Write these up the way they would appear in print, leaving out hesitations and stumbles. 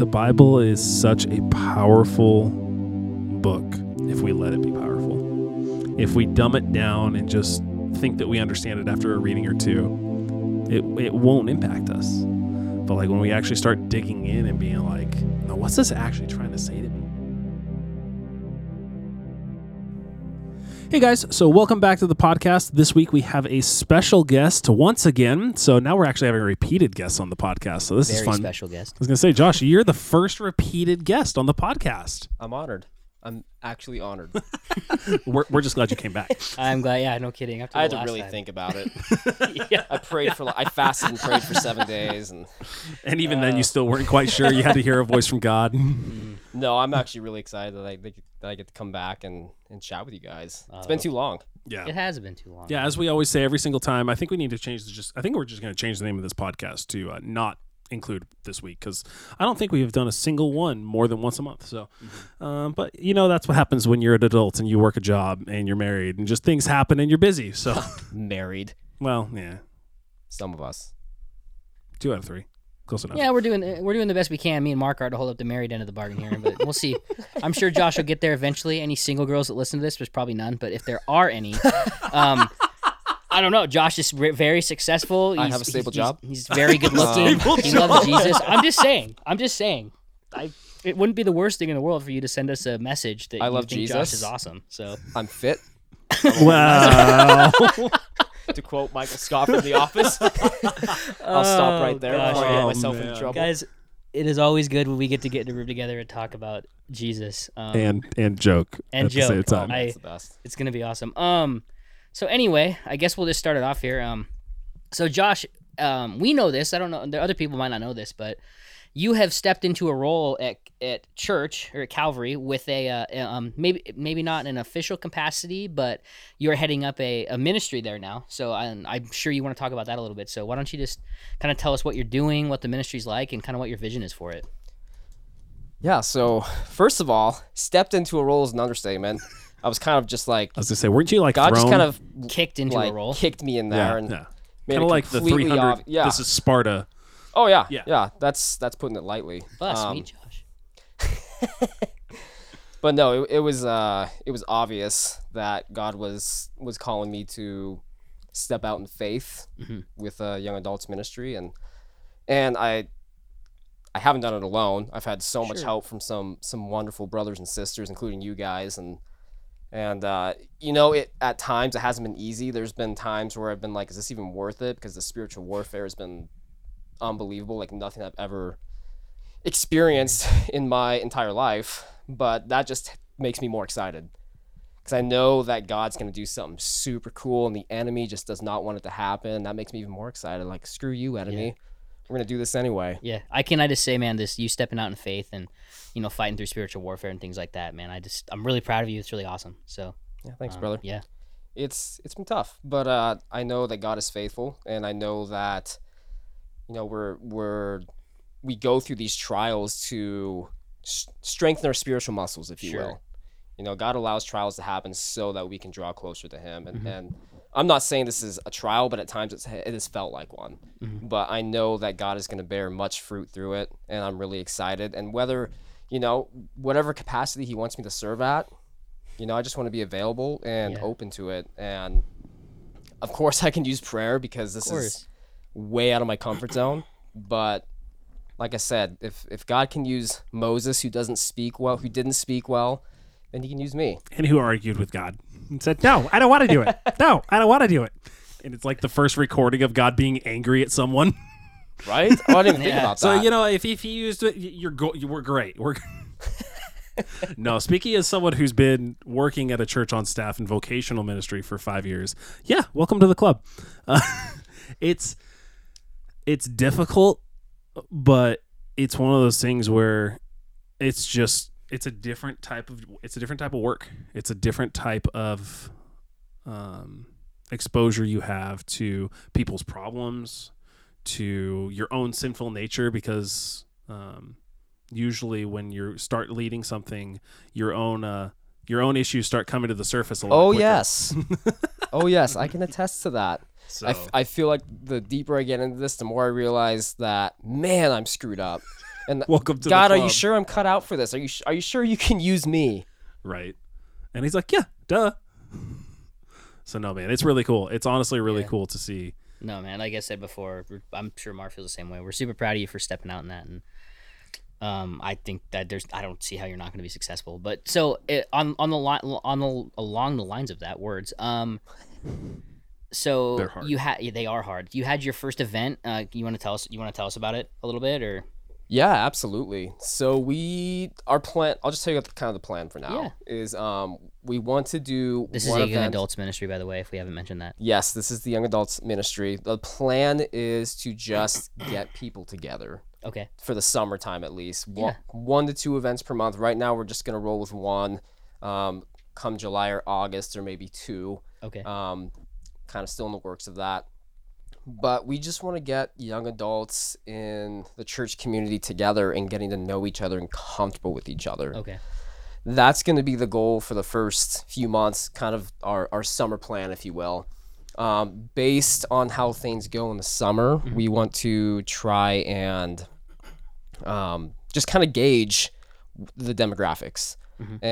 The Bible is such a powerful book if we let it be powerful. If we dumb it down and just think that we understand it after a reading or two, it won't impact us. But like when we actually start digging in and being like, no, what's this actually trying to say to me? Hey guys, so welcome back to the podcast. This week we have a special guest once again. So now we're actually having a repeated guest on the podcast. So this is fun. Very special guest. I was going to say, Josh, you're the first repeated guest on the podcast. I'm honored. I'm actually honored. We're just glad you came back. I'm glad. Yeah, no kidding. I had to really think about it. Yeah. I fasted and prayed for 7 days, and even then, you still weren't quite sure. You had to hear a voice from God. No, I'm actually really excited that I get to come back and chat with you guys. It's been too long. Yeah, it has been too long. Yeah, as we always say every single time, I think we need to change. I think we're just going to change the name of this podcast to not include this week, because I don't think we have done a single one more than once a month. So, but you know, that's what happens when you're an adult and you work a job and you're married and just things happen and you're busy. So married. Well, yeah. Some of us. 2 out of 3. Close enough. Yeah, we're doing the best we can. Me and Mark are to hold up the married end of the bargain here, but we'll see. I'm sure Josh will get there eventually. Any single girls that listen to this, there's probably none, but if there are any, I don't know. Josh is very successful. I have a stable job. He's very good looking. He loves Jesus. I'm just saying. It wouldn't be the worst thing in the world for you to send us a message that you think Jesus. Josh is awesome. So I'm fit. Wow. To quote Michael Scott from The Office. I'll stop right there before I get myself in trouble. Guys, it is always good when we get to get in a room together and talk about Jesus. And joke. And at joke. The same time. That's the best. It's going to be awesome. So anyway, I guess we'll just start it off here. So Josh, we know this. I don't know. Other people might not know this, but you have stepped into a role at church or at Calvary with a maybe not in an official capacity, but you're heading up a ministry there now. So I'm sure you want to talk about that a little bit. So why don't you just kind of tell us what you're doing, what the ministry's like, and kind of what your vision is for it. Yeah. So first of all, stepped into a role is an understatement. I was kind of just like... I was going to say, weren't you like God thrown, just kind of kicked into a role? Kicked me in there. Yeah, and kind of like the 300, this is Sparta. Oh, yeah. Yeah, that's putting it lightly. Bless me, Josh. But no, it was obvious that God was calling me to step out in faith with young adults ministry. And I haven't done it alone. I've had so much help from some wonderful brothers and sisters, including you guys, and you know, it at times it hasn't been easy. There's been times where I've been like, is this even worth it? Because the spiritual warfare has been unbelievable, like nothing I've ever experienced in my entire life. But that just makes me more excited, because I know that God's going to do something super cool, and the enemy just does not want it to happen. That makes me even more excited. Like, screw you, enemy. Yeah. We're going to do this anyway. Yeah. I just say, man, you stepping out in faith and, you know, fighting through spiritual warfare and things like that, man. I'm really proud of you. It's really awesome. So yeah, thanks, brother. Yeah. It's been tough, but I know that God is faithful, and I know that, you know, we go through these trials to strengthen our spiritual muscles, if you will. You know, God allows trials to happen so that we can draw closer to him. And I'm not saying this is a trial, but at times it has felt like one. But I know that God is going to bear much fruit through it, and I'm really excited. And whether, you know, whatever capacity he wants me to serve at, you know, I just want to be available and open to it. And, of course, I can use prayer, because this is way out of my comfort zone. But, like I said, if God can use Moses, who didn't speak well, then he can use me. And who argued with God and said, no, I don't want to do it. No, I don't want to do it. And it's like the first recording of God being angry at someone. Right? Oh, I didn't even think about that. So, you know, if he used it, we're great. No, speaking as someone who's been working at a church on staff in vocational ministry for 5 years, yeah, welcome to the club. It's difficult, but it's one of those things where it's just, it's a different type of work. It's a different type of exposure you have to people's problems, to your own sinful nature, because usually when you start leading something, your own issues start coming to the surface a lot quicker. Yes. Oh, yes. I can attest to that. So. I feel like the deeper I get into this, the more I realize that, man, I'm screwed up. And welcome to God, the club. Are you sure I'm cut out for this? Are you sure you can use me? Right. And he's like, yeah, duh. So no, man, it's really cool. It's honestly really cool to see. No, man, like I said before, I'm sure Mar feels the same way. We're super proud of you for stepping out in that, and I think that I don't see how you're not going to be successful. But so along the lines of that words, so they are hard. You had your first event. You want to tell us about it a little bit, or? Yeah, absolutely. So our plan, I'll just tell you kind of the plan for now, is we want to do this one is a young adults ministry, by the way, if we haven't mentioned that. Yes, this is the young adults ministry. The plan is to just get people together. Okay. For the summertime, at least. One to two events per month. Right now, we're just going to roll with one come July or August, or maybe two. Okay. Kind of still in the works of that. But we just want to get young adults in the church community together and getting to know each other and comfortable with each other. Okay. That's going to be the goal for the first few months, kind of our summer plan, if you will. Based on how things go in the summer, mm-hmm. we want to try and just kind of gauge the demographics. Mm-hmm.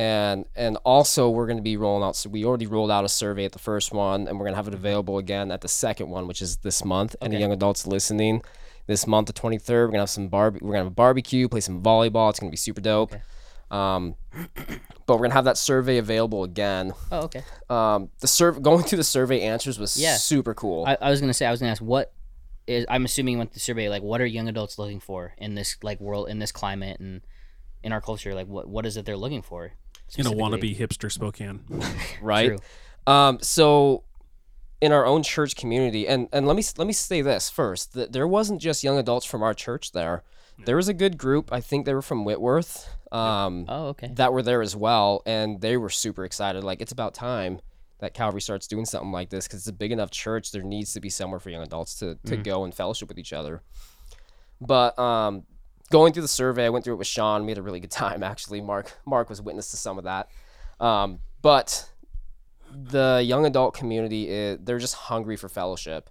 And also we're going to be rolling out, so we already rolled out a survey at the first one, and we're going to have it available again at the second one, which is this month. Okay. Any young adults listening, this month, the 23rd, we're going to have a barbecue, play some volleyball. It's going to be super dope. Okay. But we're going to have that survey available again. Oh, okay. Going through the survey answers was super cool. I was going to say, I'm assuming you went to the survey, like what are young adults looking for in this like world, in this climate, and in our culture, like what is it they're looking for? In a wannabe hipster Spokane. Right. True. So in our own church community, and let me say this first, that there wasn't just young adults from our church there. No. There was a good group. I think they were from Whitworth. That were there as well, and they were super excited. Like, it's about time that Calvary starts doing something like this, because it's a big enough church. There needs to be somewhere for young adults to go and fellowship with each other. But going through the survey, I went through it with Sean. We had a really good time, actually. Mark was witness to some of that. But the young adult community, they're just hungry for fellowship.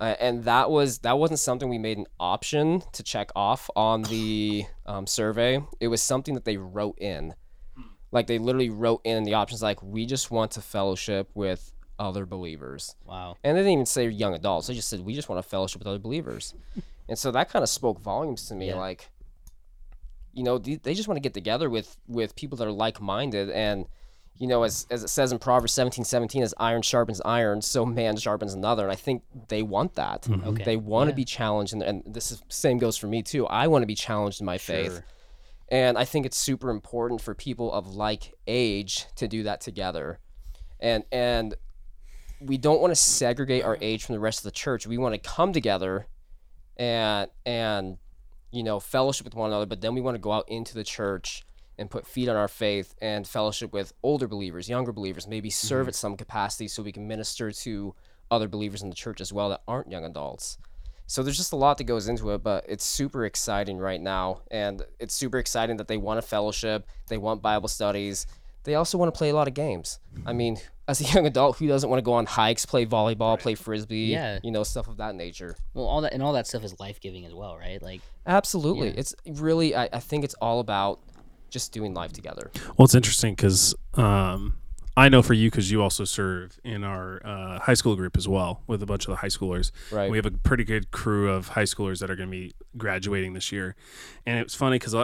And that wasn't something we made an option to check off on the survey. It was something that they wrote in. Like, they literally wrote in the options, like, we just want to fellowship with other believers. Wow. And they didn't even say young adults. They just said, we just want to fellowship with other believers. And so that kind of spoke volumes to me. Yeah. Like, you know, they just want to get together with people that are like-minded. And, you know, as it says in Proverbs 17:17, as iron sharpens iron, so man sharpens another. And I think they want that. Mm-hmm. Okay. They want to be challenged. And this is, same goes for me, too. I want to be challenged in my faith. And I think it's super important for people of like age to do that together. And we don't want to segregate our age from the rest of the church. We want to come together and you know, fellowship with one another, but then we want to go out into the church and put feet on our faith and fellowship with older believers, younger believers, maybe serve at some capacity so we can minister to other believers in the church as well that aren't young adults. So there's just a lot that goes into it, but it's super exciting right now. And it's super exciting that they want a fellowship. They want Bible studies. They also want to play a lot of games. I mean, as a young adult, who doesn't want to go on hikes, play volleyball, play Frisbee, you know, stuff of that nature. Well, all that stuff is life-giving as well, right? Like, absolutely. Yeah. It's really, I think it's all about just doing life together. Well, it's interesting because I know for you, because you also serve in our high school group as well with a bunch of the high schoolers. Right. We have a pretty good crew of high schoolers that are going to be graduating this year. And it's funny because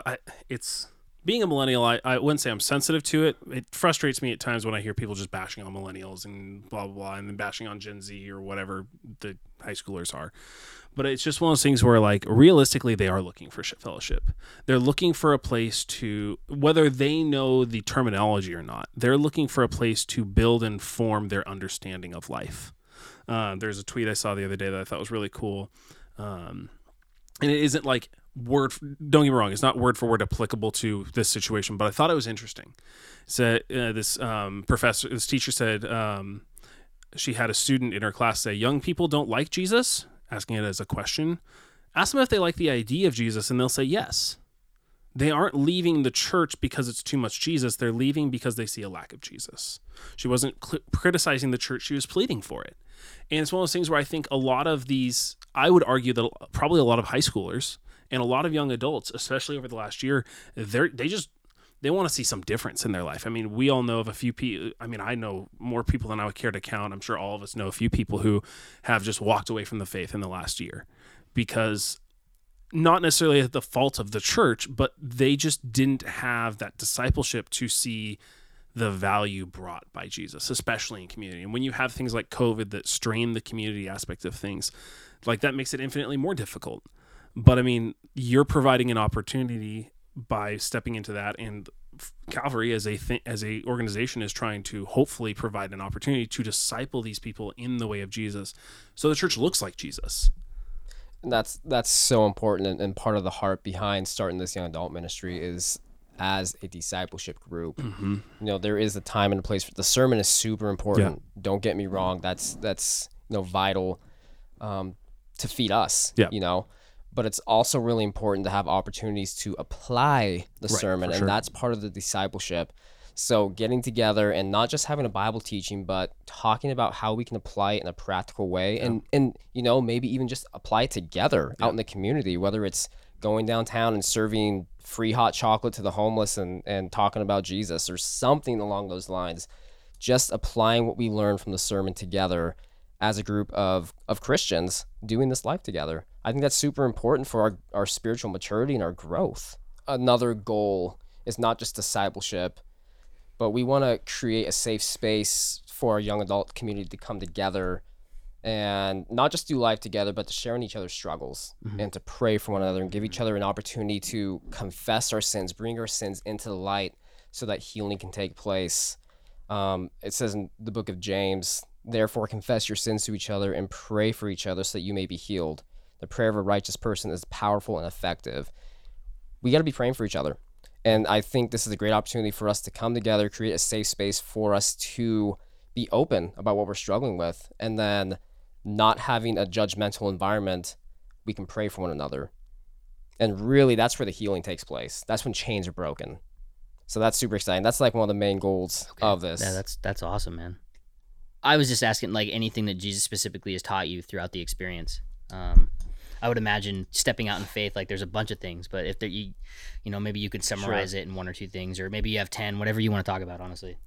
it's... Being a millennial, I wouldn't say I'm sensitive to it. It frustrates me at times when I hear people just bashing on millennials and blah, blah, blah, and then bashing on Gen Z or whatever the high schoolers are. But it's just one of those things where, like, realistically, they are looking for fellowship. They're looking for a place to, whether they know the terminology or not, they're looking for a place to build and form their understanding of life. There's a tweet I saw the other day that I thought was really cool. And it isn't like, don't get me wrong, it's not word for word applicable to this situation, but I thought it was interesting. So this teacher said she had a student in her class say, young people don't like Jesus, asking it as a question. Ask them if they like the idea of Jesus, and they'll say yes. They aren't leaving the church because it's too much Jesus. They're leaving because they see a lack of Jesus. She wasn't criticizing the church. She was pleading for it. And it's one of those things where I think a lot of these, I would argue that probably a lot of high schoolers And a lot of young adults, especially over the last year, they want to see some difference in their life. I mean, we all know of a few people. I mean, I know more people than I would care to count. I'm sure all of us know a few people who have just walked away from the faith in the last year because not necessarily at the fault of the church, but they just didn't have that discipleship to see the value brought by Jesus, especially in community. And when you have things like COVID that strain the community aspect of things, like that makes it infinitely more difficult. But I mean, you're providing an opportunity by stepping into that, and Calvary as a organization is trying to hopefully provide an opportunity to disciple these people in the way of Jesus, so the church looks like Jesus. And that's so important, and part of the heart behind starting this young adult ministry is as a discipleship group. Mm-hmm. You know, there is a time and a place for the sermon is super important. Yeah. Don't get me wrong. That's vital to feed us, yeah. You know, but it's also really important to have opportunities to apply the sermon. Sure. And that's part of the discipleship. So getting together and not just having a Bible teaching, but talking about how we can apply it in a practical way. Yeah. And, you know, maybe even just apply it together, yeah, out in the community, whether it's going downtown and serving free hot chocolate to the homeless and talking about Jesus or something along those lines, just applying what we learned from the sermon together as a group of Christians doing this life together. I think that's super important for our spiritual maturity and our growth. Another goal is not just discipleship, but we want to create a safe space for our young adult community to come together and not just do life together, but to share in each other's struggles, mm-hmm, and to pray for one another and give each other an opportunity to confess our sins, bring our sins into the light so that healing can take place. It says in the book of James, therefore confess your sins to each other and pray for each other so that you may be healed. The prayer of a righteous person is powerful and effective. We got to be praying for each other. And I think this is a great opportunity for us to come together, create a safe space for us to be open about what we're struggling with, and then not having a judgmental environment, we can pray for one another. And really, that's where the healing takes place. That's when chains are broken. So that's super exciting. That's like one of the main goals of this. Yeah, that's awesome, man. I was just asking, like, anything that Jesus specifically has taught you throughout the experience. I would imagine stepping out in faith, like there's a bunch of things, but if there, you know, maybe you could summarize it in one or two things, or maybe you have 10, whatever you want to talk about, honestly.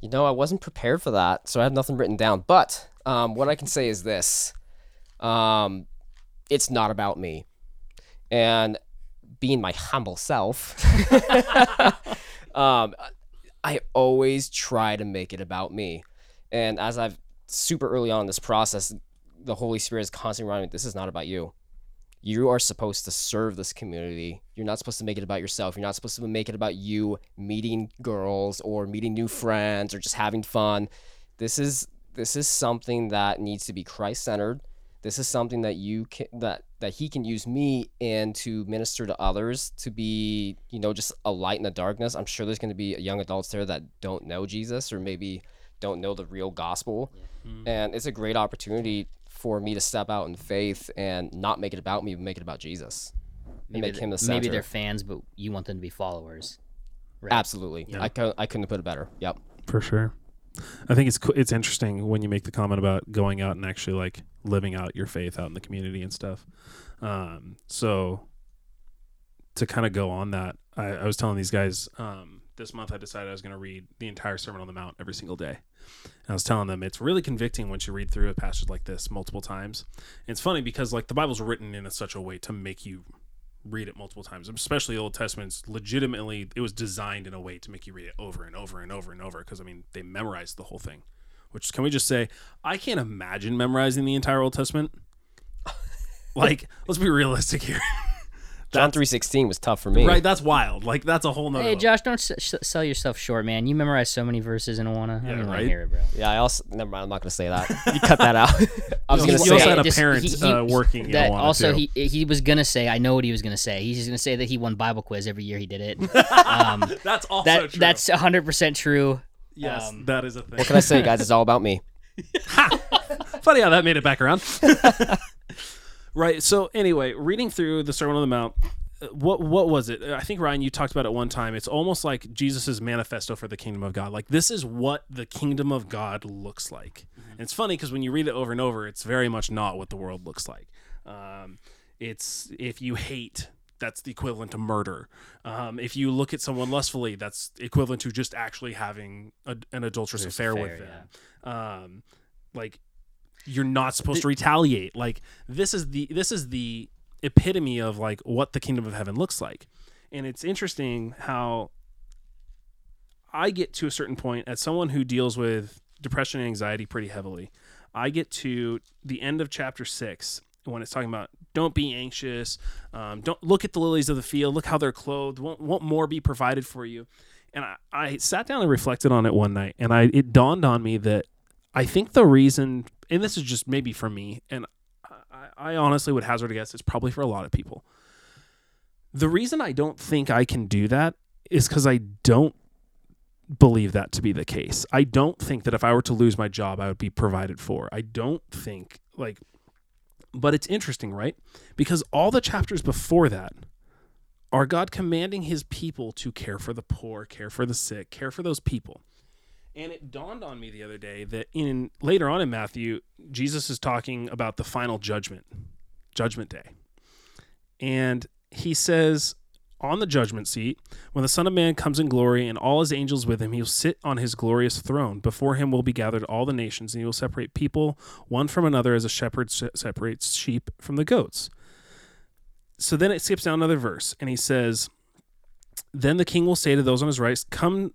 You know, I wasn't prepared for that, so I have nothing written down. But what I can say is this. It's not about me. And being my humble self, I always try to make it about me. And as I've super early on in this process, the Holy Spirit is constantly reminding me, this is not about you. You are supposed to serve this community. You're not supposed to make it about yourself. You're not supposed to make it about you meeting girls or meeting new friends or just having fun. This is something that needs to be Christ-centered. This is something that you can, that he can use me in to minister to others, to be, you know, just a light in the darkness. I'm sure there's going to be young adults there that don't know Jesus or maybe don't know the real gospel. Yeah. Mm-hmm. And it's a great opportunity for me to step out in faith and not make it about me, but make it about Jesus. Maybe and make him the center. Maybe they're fans, but you want them to be followers. Right? Absolutely. Yeah. I couldn't have put it better. Yep. For sure. I think it's interesting when you make the comment about going out and actually like living out your faith out in the community and stuff. So to kind of go on that, I was telling these guys this month I decided I was going to read the entire Sermon on the Mount every single day. And I was telling them it's really convicting once you read through a passage like this multiple times. And it's funny because like the Bible's written in such a way to make you read it multiple times, especially the Old Testament's legitimately, it was designed in a way to make you read it over and over and over and over. Because I mean, they memorized the whole thing, which can we just say, I can't imagine memorizing the entire Old Testament. Like, let's be realistic here. John 3:16 was tough for me. Right, that's wild. Like, that's a whole nother. Hey, Josh, don't sell yourself short, man. You memorized so many verses in Awana. Yeah, I don't want to hear it, bro. Yeah, I also never mind. I'm not gonna say that. You cut that out. I was gonna say. You also had a parent working in Awana. Also, too. He was gonna say. I know what he was gonna say. He's just gonna say that he won Bible quiz every year he did it. That's also true. That's 100% true. Yes, that is a thing. What can I say, guys? It's all about me. Funny how that made it back around. Right. So anyway, reading through the Sermon on the Mount, what was it? I think, Ryan, you talked about it one time. It's almost like Jesus's manifesto for the kingdom of God. Like, this is what the kingdom of God looks like. Mm-hmm. And it's funny because when you read it over and over, it's very much not what the world looks like. It's if you hate, that's the equivalent to murder. If you look at someone lustfully, that's equivalent to just actually having an adulterous affair with them. Yeah. You're not supposed to retaliate. This is the epitome of what the kingdom of heaven looks like. And it's interesting how I get to a certain point as someone who deals with depression and anxiety pretty heavily. I get to the end of chapter 6 when it's talking about don't be anxious. Don't look at the lilies of the field. Look how they're clothed. Won't more be provided for you? And I sat down and reflected on it one night, and it dawned on me that I think the reason, and this is just maybe for me, and I honestly would hazard a guess it's probably for a lot of people. The reason I don't think I can do that is because I don't believe that to be the case. I don't think that if I were to lose my job, I would be provided for. I don't think but it's interesting, right? Because all the chapters before that are God commanding his people to care for the poor, care for the sick, care for those people. And it dawned on me the other day that later on in Matthew, Jesus is talking about the final judgment day. And he says, on the judgment seat, when the Son of Man comes in glory and all his angels with him, he'll sit on his glorious throne. Before him will be gathered all the nations, and he will separate people one from another as a shepherd separates sheep from the goats. So then it skips down another verse, and he says, then the king will say to those on his right, come,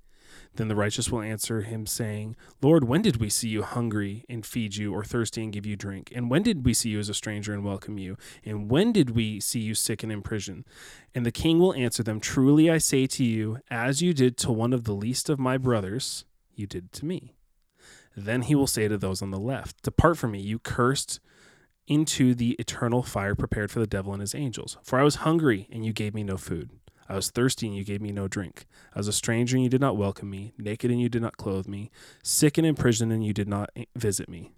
Then the righteous will answer him, saying, Lord, when did we see you hungry and feed you, or thirsty and give you drink? And when did we see you as a stranger and welcome you? And when did we see you sick and in prison? And the king will answer them, truly I say to you, as you did to one of the least of my brothers, you did to me. Then he will say to those on the left, depart from me, you cursed, into the eternal fire prepared for the devil and his angels. For I was hungry, and you gave me no food. I was thirsty, and you gave me no drink. I was a stranger, and you did not welcome me. Naked, and you did not clothe me. Sick and in prison, and you did not visit me.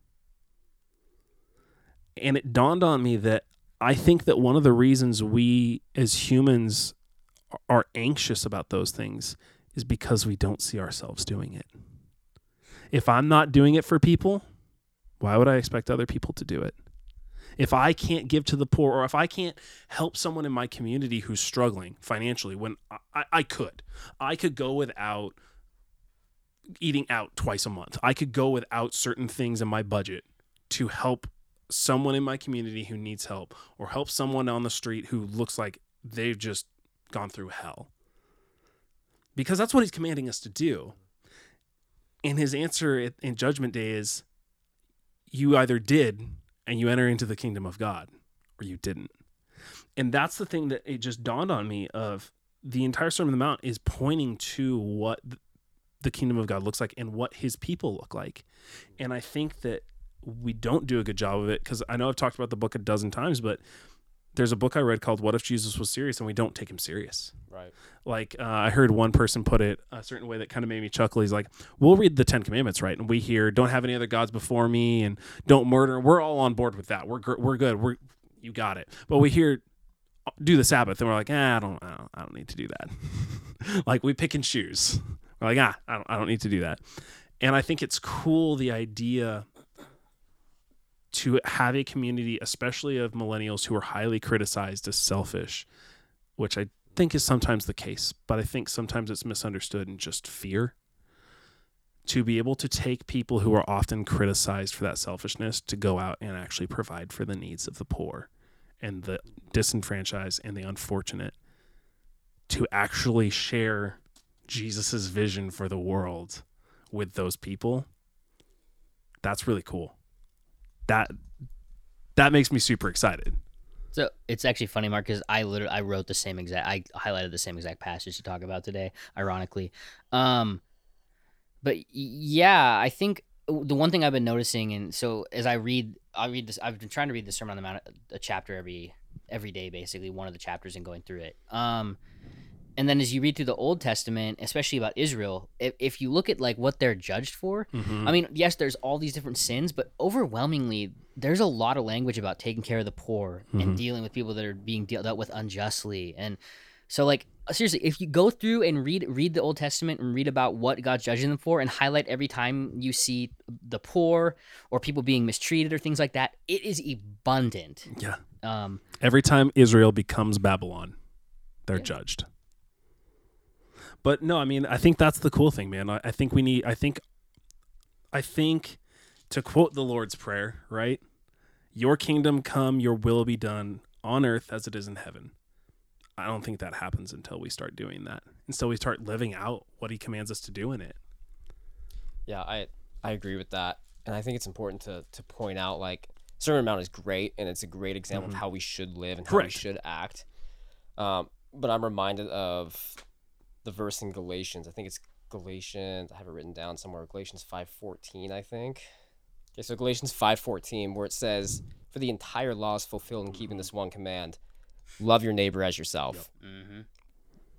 And it dawned on me that I think that one of the reasons we as humans are anxious about those things is because we don't see ourselves doing it. If I'm not doing it for people, why would I expect other people to do it? If I can't give to the poor, or if I can't help someone in my community who's struggling financially, when I could go without eating out twice a month. I could go without certain things in my budget to help someone in my community who needs help, or help someone on the street who looks like they've just gone through hell. Because that's what he's commanding us to do. And his answer in Judgment Day is, you either did and you enter into the kingdom of God, or you didn't. And that's the thing that it just dawned on me of the entire Sermon on the Mount is pointing to what the kingdom of God looks like and what his people look like. And I think that we don't do a good job of it, because I know I've talked about the book a dozen times, but there's a book I read called What If Jesus Was Serious, and we don't take him serious. Right. I heard one person put it a certain way that kind of made me chuckle. He's like, we'll read the Ten Commandments, right? And we hear, don't have any other gods before me, and don't murder. We're all on board with that. We're good. You got it. But we hear, do the Sabbath, and we're like, I don't need to do that. We pick and choose. We're like, I don't need to do that. And I think it's cool, the idea to have a community, especially of millennials who are highly criticized as selfish, which I think is sometimes the case, but I think sometimes it's misunderstood and just fear, to be able to take people who are often criticized for that selfishness to go out and actually provide for the needs of the poor and the disenfranchised and the unfortunate, to actually share Jesus's vision for the world with those people. That's really cool. That makes me super excited. So it's actually funny, Mark, because I highlighted the same exact passage to talk about today, ironically. But yeah, I think the one thing I've been noticing, and so as I read this, I've been trying to read the Sermon on the Mount, a chapter every day, basically one of the chapters, and going through it. And then as you read through the Old Testament, especially about Israel, if you look at like what they're judged for, I mean, yes, there's all these different sins, but overwhelmingly, there's a lot of language about taking care of the poor and dealing with people that are being dealt with unjustly. And so like, seriously, if you go through and read the Old Testament and read about what God's judging them for and highlight every time you see the poor or people being mistreated or things like that, it is abundant. Yeah. Every time Israel becomes Babylon, they're judged. But no, I mean, I think that's the cool thing, man. I think we need, I think to quote the Lord's Prayer, right? Your kingdom come, your will be done on earth as it is in heaven. I don't think that happens until we start doing that. Until we start living out what he commands us to do in it. Yeah, I agree with that. And I think it's important to point out, like, Sermon on the Mount is great, and it's a great example of how we should live and how we should act. But I'm reminded of the verse in Galatians. I think it's Galatians, I have it written down somewhere, Galatians 5:14, I think. Okay, so Galatians 5:14, where it says, "For the entire law is fulfilled in keeping this one command, love your neighbor as yourself." Yep.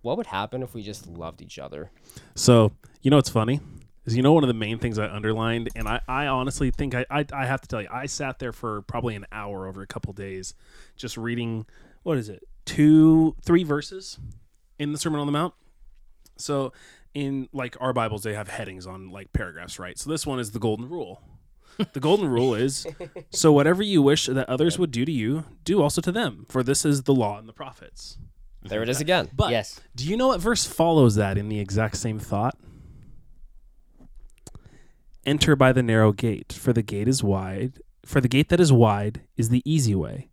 What would happen if we just loved each other? So, you know what's funny? Is, you know, one of the main things I underlined, and I honestly think I have to tell you, I sat there for probably an hour over a couple days just reading, what is it, 2-3 verses in the Sermon on the Mount. So in like our Bibles, they have headings on like paragraphs, right? So this one is the golden rule. The golden rule is, so whatever you wish that others would do to you, do also to them, for this is the law and the prophets. There it is again. But yes. Do you know what verse follows that in the exact same thought? Enter by the narrow gate, for the gate that is wide is the easy way.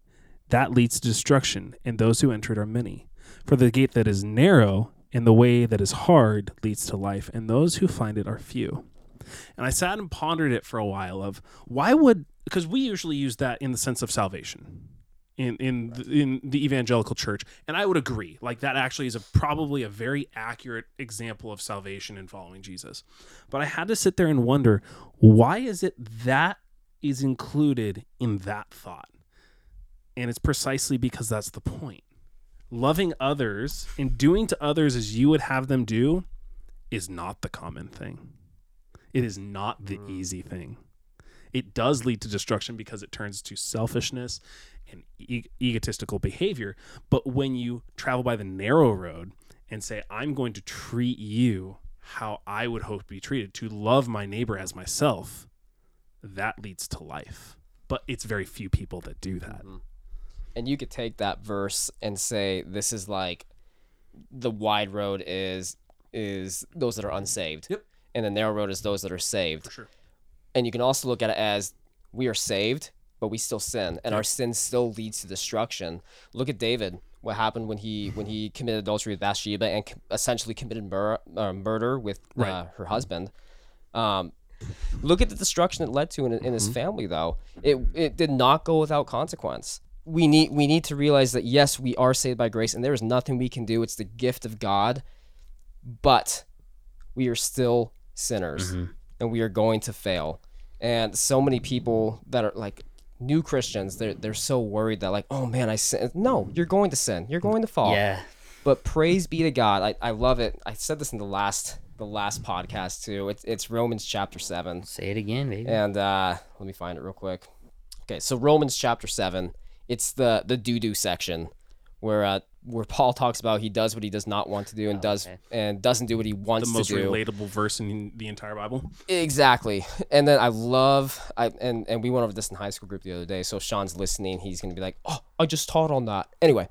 That leads to destruction, and those who enter it are many. For the gate that is narrow and the way that is hard leads to life, and those who find it are few. And I sat and pondered it for a while of why would, because we usually use that in the sense of salvation in the evangelical church. And I would agree, like that actually is probably a very accurate example of salvation and following Jesus. But I had to sit there and wonder, why is it that is included in that thought? And it's precisely because that's the point. Loving others and doing to others as you would have them do is not the common thing. It is not the easy thing. It does lead to destruction because it turns to selfishness and egotistical behavior. But when you travel by the narrow road and say, I'm going to treat you how I would hope to be treated, to love my neighbor as myself, that leads to life. But it's very few people that do that. And you could take that verse and say, this is like the wide road is those that are unsaved. Yep. And the narrow road is those that are saved. For sure. And you can also look at it as we are saved, but we still sin, and our sin still leads to destruction. Look at David. What happened when he committed adultery with Bathsheba and essentially committed murder with her husband? Look at the destruction it led to in his family, though. It did not go without consequence. We need to realize that yes, we are saved by grace, and there is nothing we can do. It's the gift of God, but we are still sinners and we are going to fail. And so many people that are like new Christians, they're so worried that like, oh man, I sin. No, you're going to sin. You're going to fall. Yeah. But praise be to God. I love it. I said this in the last podcast too. It's Romans chapter 7. Say it again, baby. And let me find it real quick. Okay, so Romans chapter 7, it's the do section where Paul talks about he does what he does not want to do and doesn't do what he wants to do. The most relatable verse in the entire Bible. Exactly. And then I love, and we went over this in high school group the other day, so Sean's listening. He's going to be like, oh, I just taught on that. Anyway,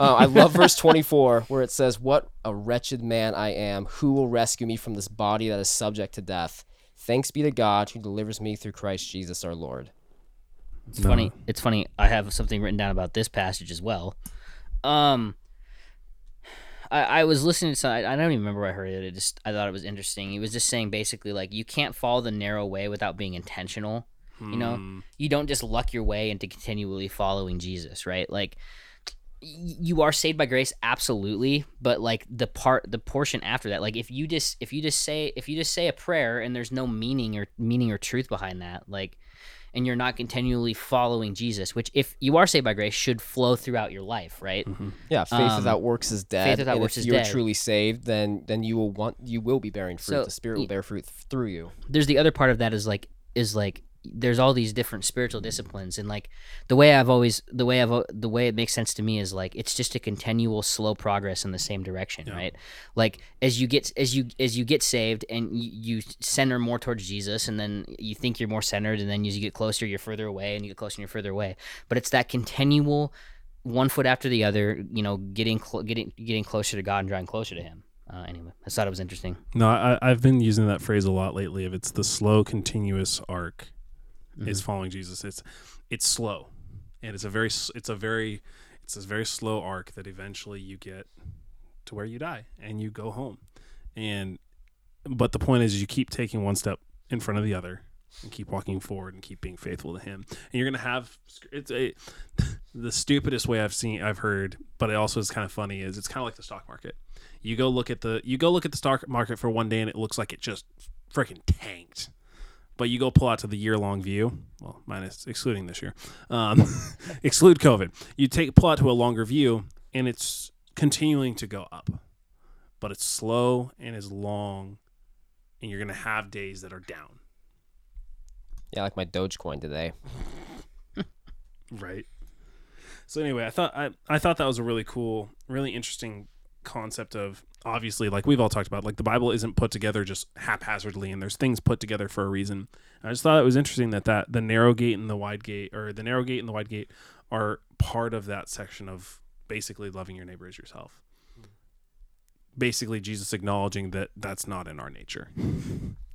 I love verse 24 where it says, what a wretched man I am, who will rescue me from this body that is subject to death? Thanks be to God who delivers me through Christ Jesus our Lord. It's funny. I have something written down about this passage as well. I was listening to some, I don't even remember where I heard it. I thought it was interesting. He was just saying basically like you can't follow the narrow way without being intentional. You know, you don't just luck your way into continually following Jesus, right? Like you are saved by grace, absolutely, but like the portion after that, like if you just say a prayer and there's no meaning or truth behind that, like and you're not continually following Jesus, which if you are saved by grace should flow throughout your life, right? Mm-hmm. Yeah, faith without works is dead. Faith without works is dead. If you're truly saved, then you will be bearing fruit. So, the Spirit will bear fruit through you. There's the other part of that is like there's all these different spiritual disciplines, and like the way it makes sense to me is like it's just a continual slow progress in the same direction, yeah. Right? Like as you get saved and you center more towards Jesus, and then you think you're more centered, and then as you get closer, you're further away, and you get closer, and you're further away. But it's that continual one foot after the other, you know, getting closer to God and drawing closer to Him. Anyway, I thought it was interesting. No, I've been using that phrase a lot lately. If it's the slow, continuous arc. Mm-hmm. Is following Jesus. It's slow, and it's a very slow arc that eventually you get to where you die and you go home. But the point is you keep taking one step in front of the other and keep walking forward and keep being faithful to Him. And you're gonna have the stupidest way I've heard, but it also is kind of funny. Is it's kind of like the stock market. You go look at the stock market for one day and it looks like it just freaking tanked. But you go pull out to the year-long view, well, minus excluding this year, exclude COVID. You pull out to a longer view, and it's continuing to go up, but it's slow and it's long, and you're gonna have days that are down. Yeah, like my Dogecoin today. Right. So anyway, I thought that was a really cool, really interesting concept of. Obviously, like we've all talked about, like the Bible isn't put together just haphazardly, and there's things put together for a reason. And I just thought it was interesting that the narrow gate and the wide gate, or the narrow gate and the wide gate, are part of that section of basically loving your neighbor as yourself. Mm-hmm. Basically, Jesus acknowledging that that's not in our nature,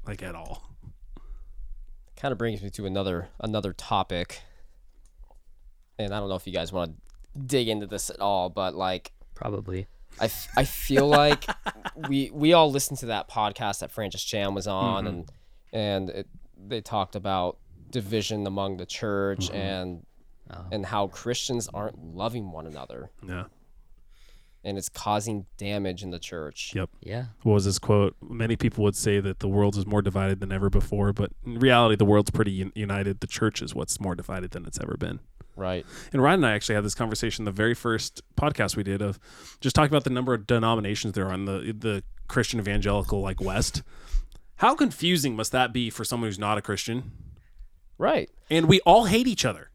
like at all. Kind of brings me to another topic, and I don't know if you guys want to dig into this at all, but like probably. I feel like we all listened to that podcast that Francis Chan was on, mm-hmm. and they talked about division among the church, mm-hmm. and how Christians aren't loving one another. Yeah. And it's causing damage in the church. Yep. Yeah. What was his quote? Many people would say that the world is more divided than ever before, but in reality, the world's pretty united. The church is what's more divided than it's ever been. Right. And Ryan and I actually had this conversation the very first podcast we did of just talking about the number of denominations there are in the Christian evangelical like West. How confusing must that be for someone who's not a Christian? Right. And we all hate each other.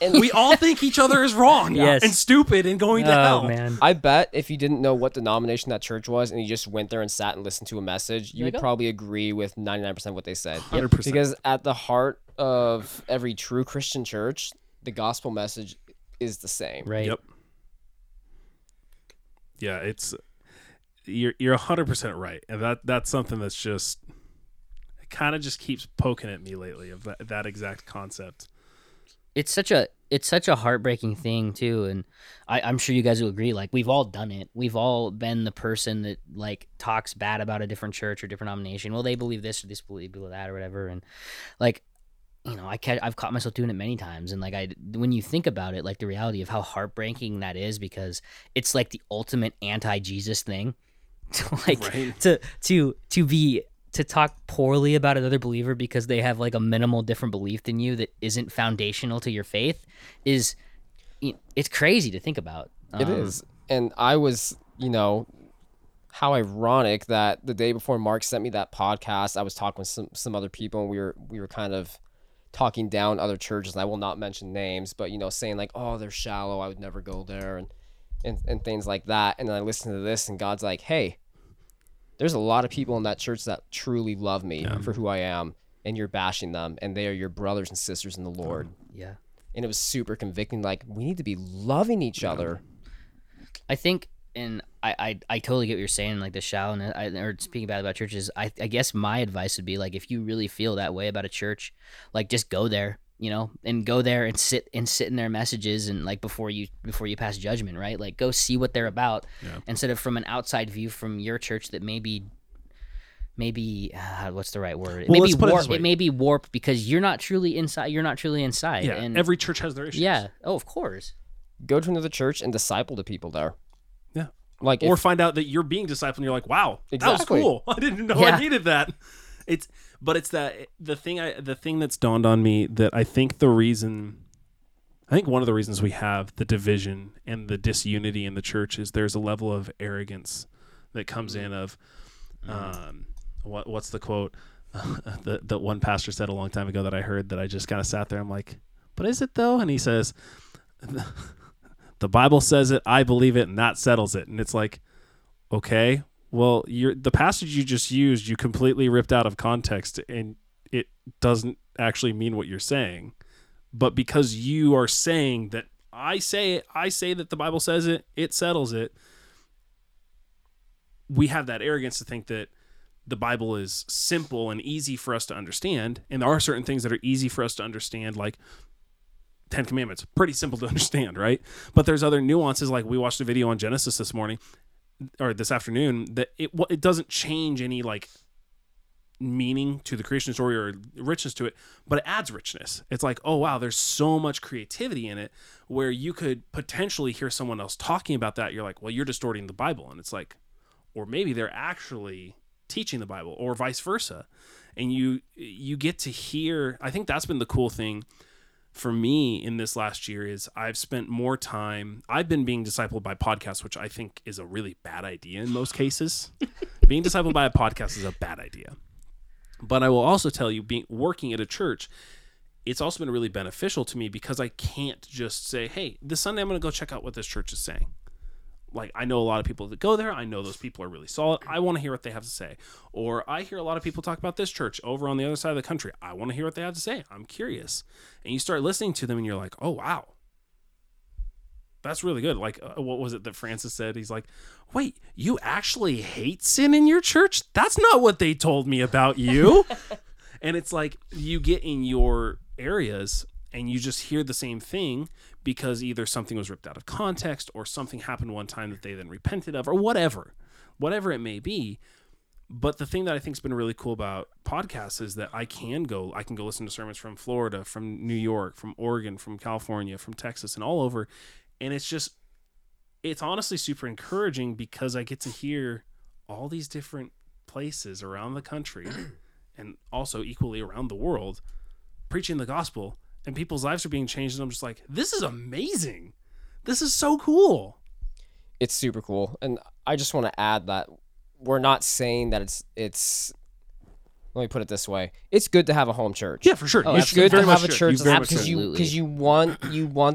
And we all think each other is wrong, yes. And stupid and going to hell. Man. I bet if you didn't know what denomination that church was and you just went there and sat and listened to a message, you would probably agree with 99% of what they said. 100%. Because at the heart of every true Christian church, the gospel message is the same. Right. Yep. Yeah, you're 100% right. And that's something that's just, it kind of just keeps poking at me lately of that exact concept. It's such a heartbreaking thing too, and I'm sure you guys will agree, like we've all done it. We've all been the person that like talks bad about a different church or different denomination. Well, they believe this or this believe that or whatever, and like you know, I've caught myself doing it many times, and like when you think about it, like the reality of how heartbreaking that is, because it's like the ultimate anti-Jesus thing, to like right. to talk poorly about another believer because they have like a minimal different belief than you that isn't foundational to your faith is, you know, it's crazy to think about. It is, and I was, you know. How ironic that the day before Mark sent me that podcast, I was talking with some other people, and we were kind of talking down other churches, and I will not mention names, but you know, saying like, oh, they're shallow, I would never go there, and things like that. And then I listened to this, and God's like, hey, there's a lot of people in that church that truly love me for who I am, and you're bashing them, and they are your brothers and sisters in the Lord. Yeah. And it was super convicting, like we need to be loving each other. I think, and I totally get what you're saying, like the shallowness, or speaking bad about churches. I guess my advice would be like, if you really feel that way about a church, like just go there, you know, and go there and sit in their messages, and like before you pass judgment, right? Like go see what they're about, instead of from an outside view from your church that maybe what's the right word? Well, it may be warped because you're not truly inside. Yeah, and every church has their issues. Yeah. Oh, of course. Go to another church and disciple the people there. Like, or find out that you're being discipled and you're like, wow, exactly. That was cool. I didn't know I needed that. It's the thing that's dawned on me that I think one of the reasons we have the division and the disunity in the church is there's a level of arrogance that comes in of, what's the quote that one pastor said a long time ago that I heard that I just kind of sat there. I'm like, but is it though? And he says, the Bible says it, I believe it, and that settles it. And it's like, okay, well, the passage you just used, you completely ripped out of context, and it doesn't actually mean what you're saying. But because you are saying that I say that the Bible says it, it settles it. We have that arrogance to think that the Bible is simple and easy for us to understand. And there are certain things that are easy for us to understand, like 10 Commandments, pretty simple to understand, right? But there's other nuances, like we watched a video on Genesis this morning, or this afternoon, that it doesn't change any like meaning to the creation story or richness to it, but it adds richness. It's like, oh wow, there's so much creativity in it where you could potentially hear someone else talking about that. You're like, well, you're distorting the Bible. And it's like, or maybe they're actually teaching the Bible, or vice versa. And you get to hear, I think that's been the cool thing for me in this last year is I've spent more time, I've been being discipled by podcasts, which I think is a really bad idea in most cases. Being discipled by a podcast is a bad idea. But I will also tell you, working at a church, it's also been really beneficial to me because I can't just say, hey, this Sunday I'm going to go check out what this church is saying. Like, I know a lot of people that go there. I know those people are really solid. I want to hear what they have to say. Or I hear a lot of people talk about this church over on the other side of the country. I want to hear what they have to say. I'm curious. And you start listening to them and you're like, oh, wow, that's really good. Like, what was it that Francis said? He's like, wait, you actually hate sin in your church? That's not what they told me about you. And it's like you get in your areas and you just hear the same thing because either something was ripped out of context or something happened one time that they then repented of, or whatever it may be. But the thing that I think has been really cool about podcasts is that I can go listen to sermons from Florida, from New York, from Oregon, from California, from Texas, and all over. And it's honestly super encouraging because I get to hear all these different places around the country and also equally around the world preaching the gospel. And people's lives are being changed, and I'm just like, this is amazing. This is so cool. It's super cool. And I just want to add that we're not saying that it's let me put it this way. It's good to have a home church. Yeah, for sure. It's good to have a church because you want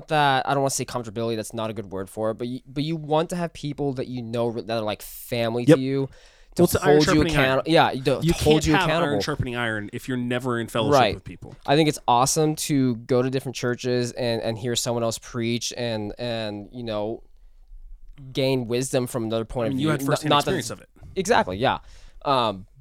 that. I don't want to say comfortability. That's not a good word for it. But you want to have people that you know that are like family to you. To hold you accountable. Yeah, you hold you accountable. You can't have iron sharpening iron if you're never in fellowship with people. I think it's awesome to go to different churches and hear someone else preach and you know, gain wisdom from another point of view. You had firsthand experience of it. Exactly, yeah.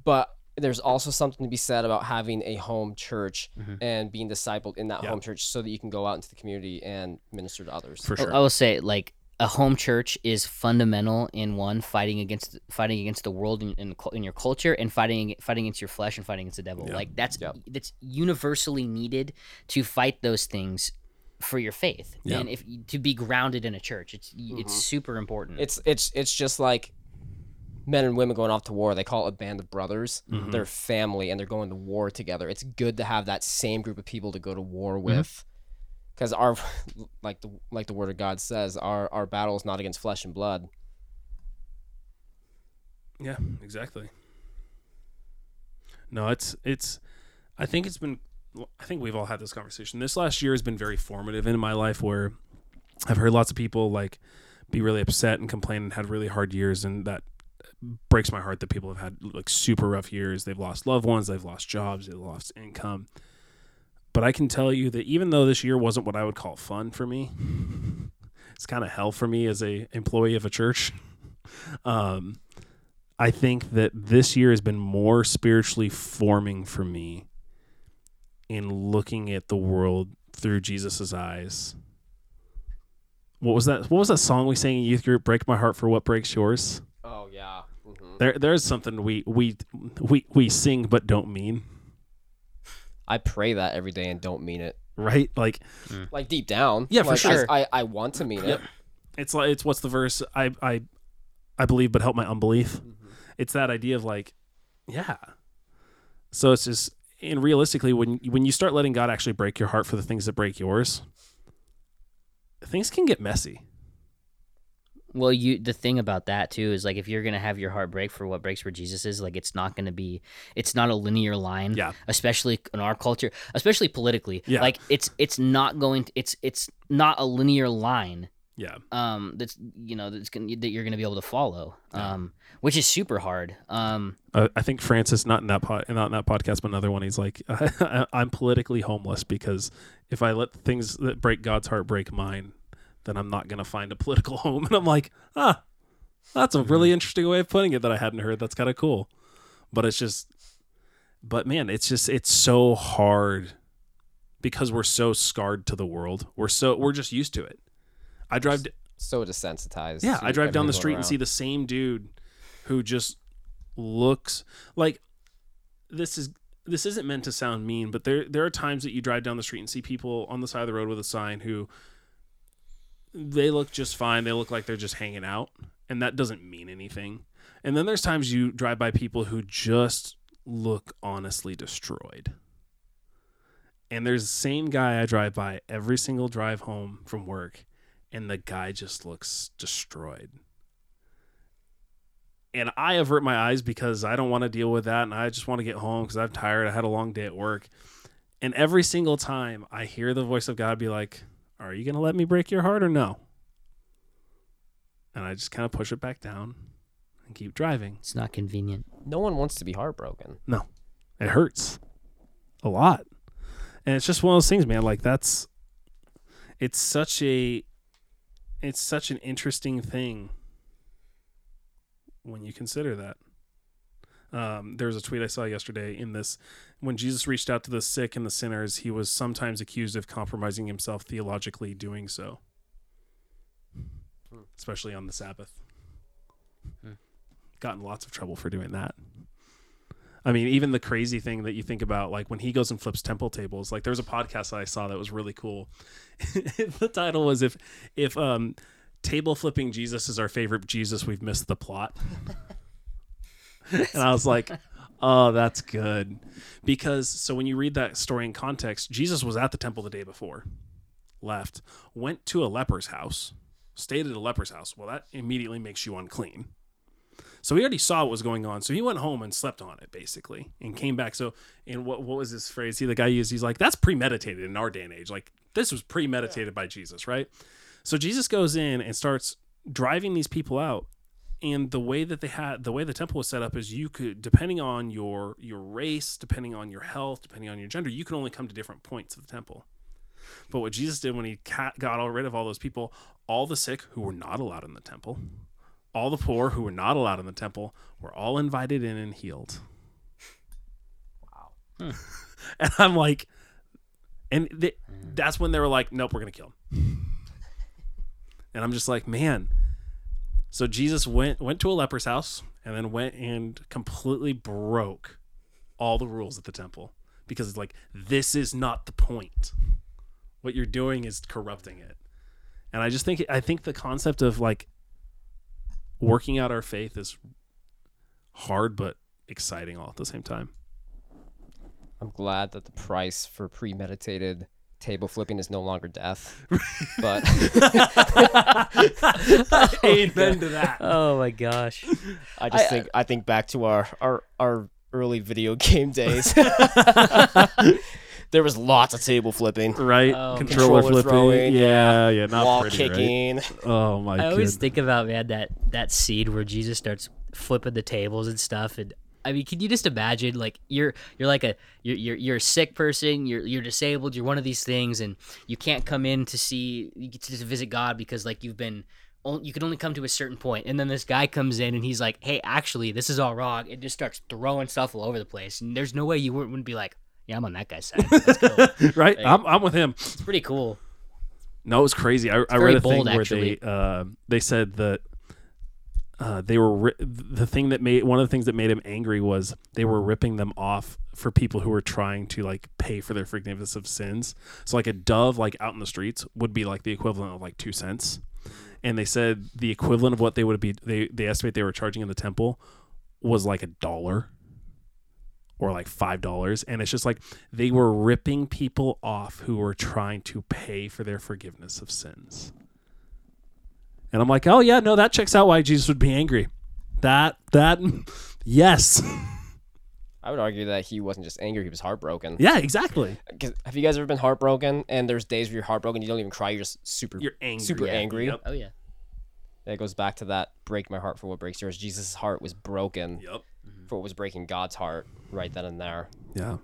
But there's also something to be said about having a home church and being discipled in that home church so that you can go out into the community and minister to others. For sure. I will say, like, a home church is fundamental in fighting against the world in your culture, and fighting against your flesh and fighting against the devil. Yeah. Like that's universally needed to fight those things for your faith and to be grounded in a church. It's super important. It's just like men and women going off to war. They call it a band of brothers. They're family and they're going to war together. It's good to have that same group of people to go to war with. Because our, like the word of God says, our battle is not against flesh and blood. Yeah, exactly. No, I think we've all had this conversation. This last year has been very formative in my life, where I've heard lots of people like be really upset and complain and had really hard years, and that breaks my heart that people have had like super rough years. They've lost loved ones, they've lost jobs, they've lost income. But I can tell you that even though this year wasn't what I would call fun for me, it's kind of hell for me as a employee of a church. I think that this year has been more spiritually forming for me in looking at the world through Jesus' eyes. What was that song we sang in youth group? Break my heart for what breaks yours. Oh yeah. Mm-hmm. There's something we sing but don't mean. I pray that every day and don't mean it. Right? Like deep down. Yeah, for sure. I want to mean it. It's like, it's what's the verse? I believe, but help my unbelief. It's that idea of like, yeah, So it's just, and realistically, when you start letting God actually break your heart for the things that break yours, things can get messy. Well, the thing about that too is, like, if you're gonna have your heart break for what breaks where Jesus is, like, it's not a linear line. Yeah. Especially in our culture, especially politically. Yeah. Like it's not a linear line. Yeah. That you're gonna be able to follow. Yeah. Which is super hard. I think Francis, not in that podcast, but another one, he's like, I'm politically homeless because if I let things that break God's heart break mine, then I'm not going to find a political home. And I'm like, that's a really interesting way of putting it that I hadn't heard. That's kind of cool. But it's so hard because we're so scarred to the world. We're just used to it. So desensitized. Yeah. I drive down the street and see the same dude who just looks like this isn't meant to sound mean, but there are times that you drive down the street and see people on the side of the road with a sign who, they look just fine. They look like they're just hanging out, and that doesn't mean anything. And then there's times you drive by people who just look honestly destroyed. And there's the same guy I drive by every single drive home from work, and the guy just looks destroyed. And I avert my eyes because I don't want to deal with that, and I just want to get home because I'm tired. I had a long day at work. And every single time I hear the voice of God be like, are you going to let me break your heart or no? And I just kind of push it back down and keep driving. It's not convenient. No one wants to be heartbroken. No. It hurts a lot. And it's just one of those things, man. Like it's such an interesting thing when you consider that. There was a tweet I saw yesterday in this, when Jesus reached out to the sick and the sinners, he was sometimes accused of compromising himself theologically doing so, especially on the Sabbath. Got in lots of trouble for doing that. I mean, even the crazy thing that you think about, like when he goes and flips temple tables, like there's a podcast that I saw that was really cool. The title was if table flipping Jesus is our favorite Jesus, we've missed the plot. And I was like, oh, that's good. Because so when you read that story in context, Jesus was at the temple the day before, left, went to a leper's house, stayed at a leper's house. Well, that immediately makes you unclean. So he already saw what was going on. So he went home and slept on it basically and came back. So, and what was his phrase? The guy used, he's like, that's premeditated in our day and age. Like this was premeditated by Jesus, right? So Jesus goes in and starts driving these people out. And the way the temple was set up is you could, depending on your race, depending on your health, depending on your gender, you could only come to different points of the temple. But what Jesus did when he got rid of all those people, all the sick who were not allowed in the temple, all the poor who were not allowed in the temple, were all invited in and healed. Wow. And I'm like, that's when they were like, nope, we're going to kill him. And I'm just like, man. So Jesus went to a leper's house and then went and completely broke all the rules at the temple because it's like, this is not the point. What you're doing is corrupting it. And I just think, the concept of like working out our faith is hard, but exciting all at the same time. I'm glad that the price for premeditated table flipping is no longer death, but amen to that. Oh my gosh! I think back to our early video game days. There was lots of table flipping, right? Oh, controller flipping, throwing, yeah, not wall pretty, kicking. Right? Oh my! I always think about, man, that scene where Jesus starts flipping the tables and stuff, and I mean, can you just imagine? Like you're a sick person, you're disabled, you're one of these things, and you can't come in to visit God because like you can only come to a certain point. And then this guy comes in and he's like, "Hey, actually, this is all wrong," and just starts throwing stuff all over the place. And there's no way you wouldn't be like, "Yeah, I'm on that guy's side, let's go." Right? Like, I'm with him. It's pretty cool. No, it was crazy. I read a thing where they said that. One of the things that made him angry was they were ripping them off for people who were trying to like pay for their forgiveness of sins. So like a dove like out in the streets would be like the equivalent of like 2 cents. And they said the equivalent of what they would be, they estimate they were charging in the temple was like $1 or like $5. And it's just like they were ripping people off who were trying to pay for their forgiveness of sins. And I'm like, oh yeah, no, that checks out why Jesus would be angry. Yes. I would argue that he wasn't just angry, he was heartbroken. Yeah, exactly. Have you guys ever been heartbroken? And there's days where you're heartbroken, you don't even cry, you're just super angry. Yep. Oh yeah. That goes back to that break my heart for what breaks yours. Jesus' heart was broken for what was breaking God's heart right then and there. Yeah.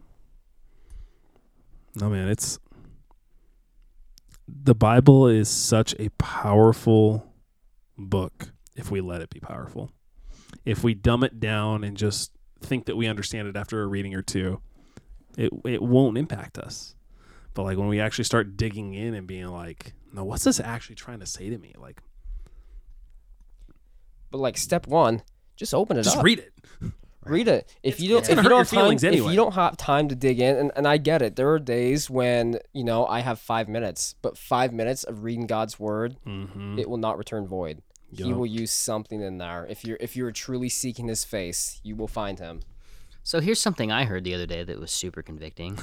No, man, the Bible is such a powerful book if we let it be powerful. If we dumb it down and just think that we understand it after a reading or two, it won't impact us. But like when we actually start digging in and being like, no, what's this actually trying to say to me? Like, but like step one, just open it up. Just read it. Read it. If you don't have time to dig in, and I get it. There are days when, I have 5 minutes, but 5 minutes of reading God's word, it will not return void. Yep. He will use something in there. If you're truly seeking his face, you will find him. So here's something I heard the other day that was super convicting.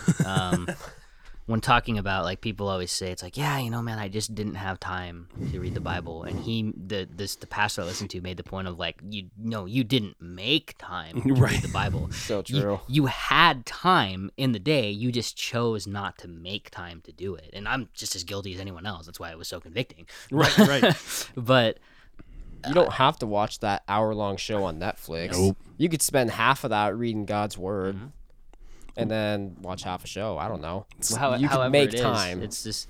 When talking about, like, people always say, it's like, yeah, man, I just didn't have time to read the Bible. And the pastor I listened to made the point of, like, you didn't make time to read the Bible. So true. You had time in the day. You just chose not to make time to do it. And I'm just as guilty as anyone else. That's why it was so convicting. Right. But you don't have to watch that hour-long show on Netflix. Nope. You could spend half of that reading God's word. Mm-hmm. And then watch half a show. I don't know. You can make time. It's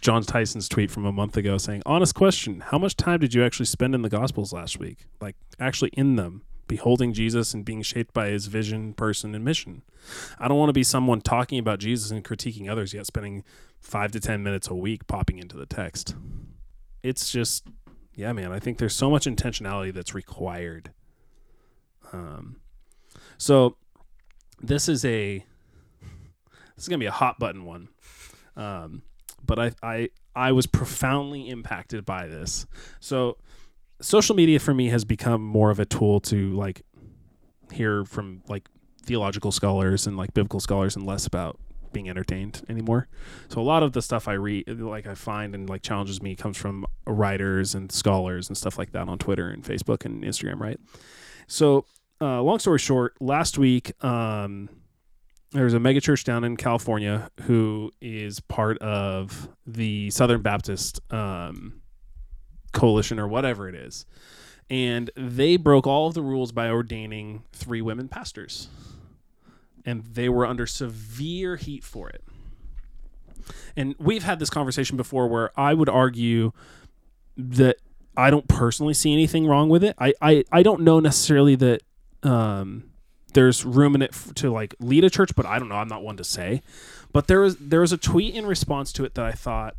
John Tyson's tweet from a month ago saying, honest question, how much time did you actually spend in the Gospels last week? Like, actually in them, beholding Jesus and being shaped by his vision, person, and mission. I don't want to be someone talking about Jesus and critiquing others, yet spending 5 to 10 minutes a week popping into the text. It's just, yeah, man, I think there's so much intentionality that's required. So... This is gonna be a hot button one, but I was profoundly impacted by this. So, social media for me has become more of a tool to like hear from like theological scholars and like biblical scholars, and less about being entertained anymore. So a lot of the stuff I read, like I find and like challenges me, comes from writers and scholars and stuff like that on Twitter and Facebook and Instagram, right? So. Long story short, last week there was a megachurch down in California who is part of the Southern Baptist coalition or whatever it is, and they broke all of the rules by ordaining 3 women pastors, and they were under severe heat for it. And we've had this conversation before where I would argue that I don't personally see anything wrong with it. I don't know necessarily that there's room in it to like lead a church, but I don't know. I'm not one to say, but there was a tweet in response to it that I thought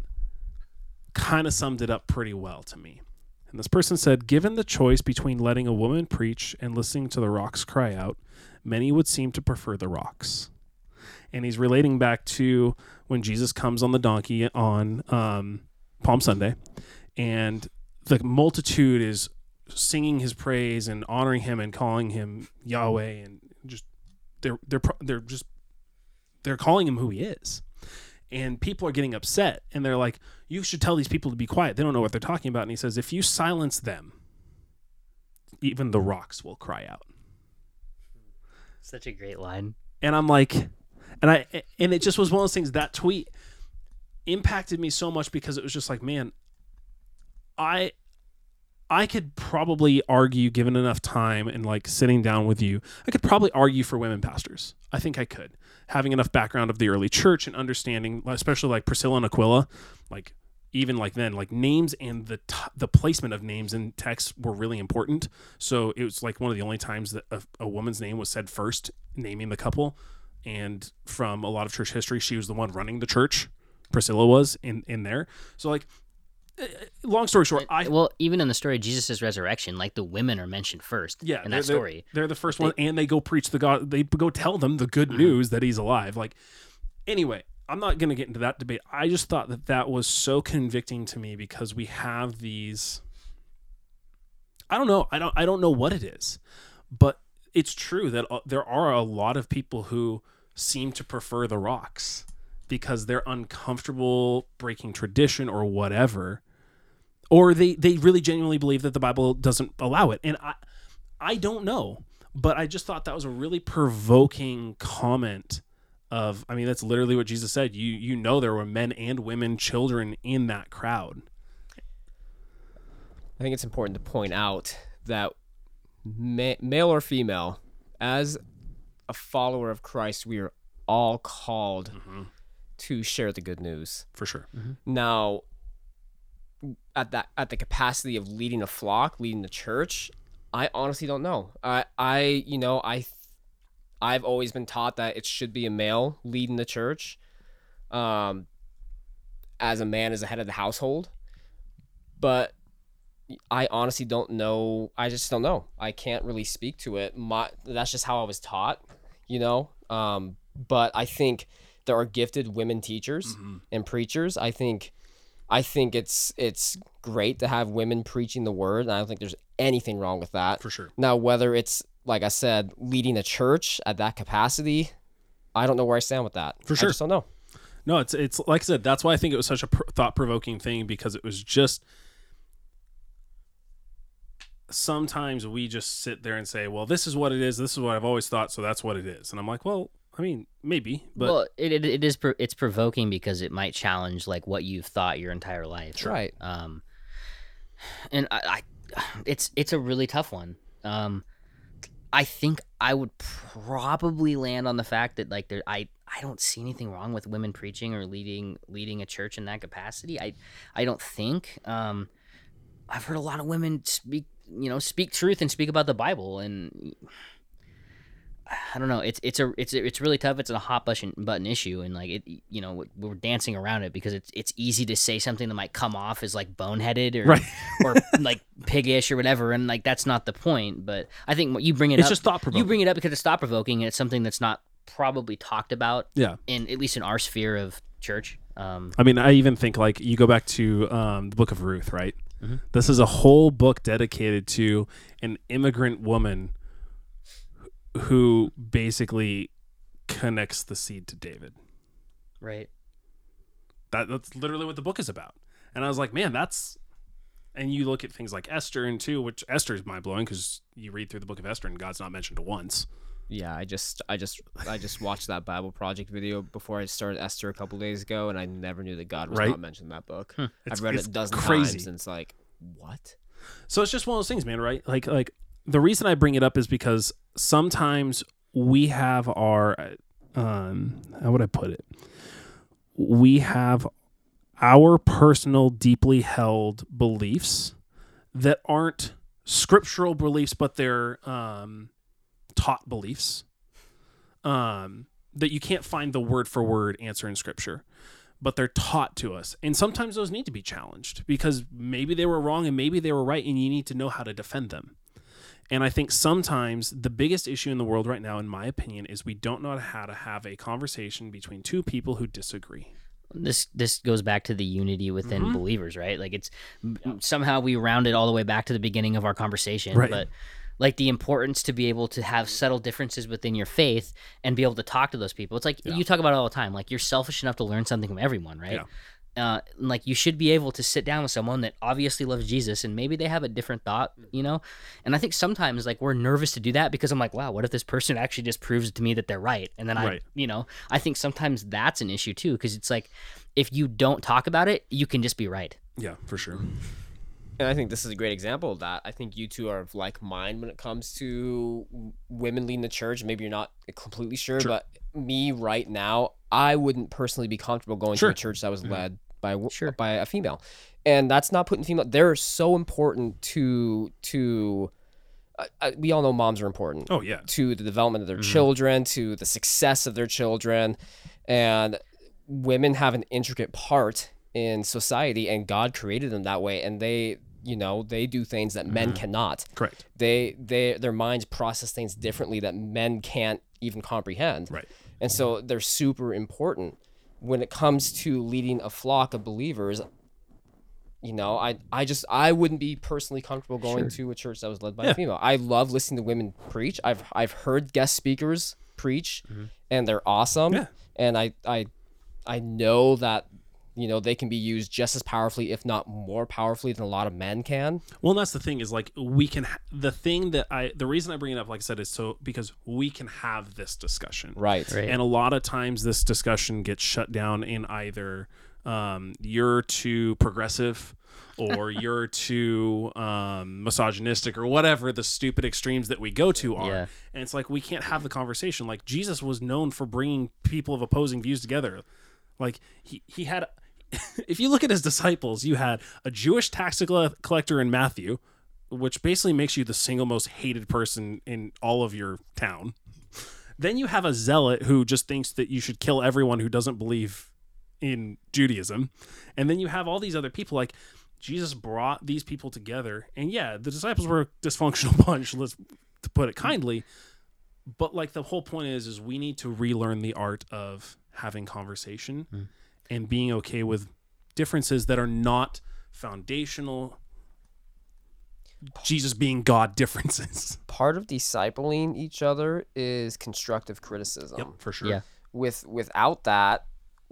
kind of summed it up pretty well to me. And this person said, given the choice between letting a woman preach and listening to the rocks cry out, many would seem to prefer the rocks. And he's relating back to when Jesus comes on the donkey on Palm Sunday, and the multitude is singing his praise and honoring him and calling him Yahweh, and just they're calling him who he is, and people are getting upset, and they're like, you should tell these people to be quiet, they don't know what they're talking about. And he says, if you silence them, even the rocks will cry out. Such a great line. And I'm like, and it just was one of those things. That tweet impacted me so much because it was just like, man, I could probably argue, given enough time and like sitting down with you, I could probably argue for women pastors. I think I could, having enough background of the early church and understanding, especially like Priscilla and Aquila, like even like then, like names and the placement of names in texts were really important. So it was like one of the only times that a woman's name was said first, naming the couple. And from a lot of church history, she was the one running the church. Priscilla was in there. So like, long story short, even in the story of Jesus' resurrection, like the women are mentioned first. Yeah, in that story, they're the first one, and they go preach the God. They go tell them the good news that he's alive. Like, anyway, I'm not going to get into that debate. I just thought that was so convicting to me because we have these. I don't know. I don't know what it is, but it's true that there are a lot of people who seem to prefer the rocks because they're uncomfortable breaking tradition or whatever, or they really genuinely believe that the Bible doesn't allow it. And I don't know, but I just thought that was a really provoking comment of, I mean, that's literally what Jesus said. You know, there were men and women, children in that crowd. I think it's important to point out that male or female, as a follower of Christ, we are all called mm-hmm. to share the good news. For sure. Mm-hmm. Now, at the capacity of leading a flock, leading the church, I honestly don't know. I've always been taught that it should be a male leading the church, as a man is the head of the household. But I honestly don't know. I just don't know. I can't really speak to it. That's just how I was taught, you know. But I think there are gifted women teachers mm-hmm. and preachers. I think it's great to have women preaching the word, and I don't think there's anything wrong with that. For sure. Now, whether it's, like I said, leading a church at that capacity, I don't know where I stand with that. For sure. I just don't know. No, it's like I said, that's why I think it was such a thought-provoking thing, because it was just, sometimes we just sit there and say, well, this is what it is. This is what I've always thought. So that's what it is. And I'm like, well, I mean, maybe, but well, it's provoking because it might challenge like what you've thought your entire life. That's right. And it's a really tough one. I think I would probably land on the fact that like I don't see anything wrong with women preaching or leading a church in that capacity. I don't think. I've heard a lot of women speak truth and speak about the Bible, and I don't know. It's really tough. It's a hot button issue, and like it, you know, we're dancing around it because it's easy to say something that might come off as like boneheaded or right. or like piggish or whatever, and like that's not the point. But I think what you bring it's just thought provoking. You bring it up because it's thought provoking, and it's something that's not probably talked about. Yeah, in at least in our sphere of church. I mean, I even think like you go back to the book of Ruth, right? Mm-hmm. This is a whole book dedicated to an immigrant woman who basically connects the seed to David. Right. That's literally what the book is about. And I was like, man, and you look at things like Esther and too, which Esther is mind blowing because you read through the book of Esther and God's not mentioned once. Yeah, I just watched that Bible Project video before I started Esther a couple days ago, and I never knew that God was not mentioned in that book. Huh. I've read it a dozen times, and it's like, what? So it's just one of those things, man, right? Like the reason I bring it up is because sometimes we have our, how would I put it? We have our personal, deeply held beliefs that aren't scriptural beliefs, but they're taught beliefs that you can't find the word for word answer in scripture, but they're taught to us. And sometimes those need to be challenged because maybe they were wrong and maybe they were right, and you need to know how to defend them. And I think sometimes the biggest issue in the world right now, in my opinion, is we don't know how to have a conversation between two people who disagree. This goes back to the unity within mm-hmm. believers, right? Like it's somehow we round it all the way back to the beginning of our conversation, right. But like the importance to be able to have subtle differences within your faith and be able to talk to those people. It's like you talk about it all the time. Like you're selfish enough to learn something from everyone, right? Yeah. Like you should be able to sit down with someone that obviously loves Jesus and maybe they have a different thought, you know? And I think sometimes like we're nervous to do that because I'm like, wow, what if this person actually just proves to me that they're right? And then right. I think sometimes that's an issue too, because it's like if you don't talk about it, you can just be right. Yeah, for sure. And I think this is a great example of that. I think you two are of like mind when it comes to women leading the church. Maybe you're not completely sure. But me right now, I wouldn't personally be comfortable going to a church that was led by a female. And that's not putting female. They're so important to we all know moms are important. Oh, yeah. To the development of their children, to the success of their children. And women have an intricate part in society, and God created them that way. And they do things that men cannot. Correct. Their minds process things differently that men can't even comprehend. Right. And so they're super important when it comes to leading a flock of believers. You know, I wouldn't be personally comfortable going to a church that was led by a female. I love listening to women preach. I've heard guest speakers preach, and they're awesome. Yeah. And I know that, you know, they can be used just as powerfully, if not more powerfully, than a lot of men can. Well, and that's the thing is, like, we can the reason I bring it up, like I said, is so because we can have this discussion, right? And a lot of times this discussion gets shut down in either, you're too progressive or you're too misogynistic or whatever the stupid extremes that we go to are. Yeah. And it's like, we can't have the conversation. Like, Jesus was known for bringing people of opposing views together. Like, he had, if you look at his disciples, you had a Jewish tax collector in Matthew, which basically makes you the single most hated person in all of your town. Then you have a zealot who just thinks that you should kill everyone who doesn't believe in Judaism. And then you have all these other people. Like, Jesus brought these people together, and the disciples were a dysfunctional bunch, let's to put it kindly, but like the whole point is we need to relearn the art of having conversation and being okay with differences that are not foundational Jesus being God differences. Part of discipling each other is constructive criticism. Yep, for sure. Yeah.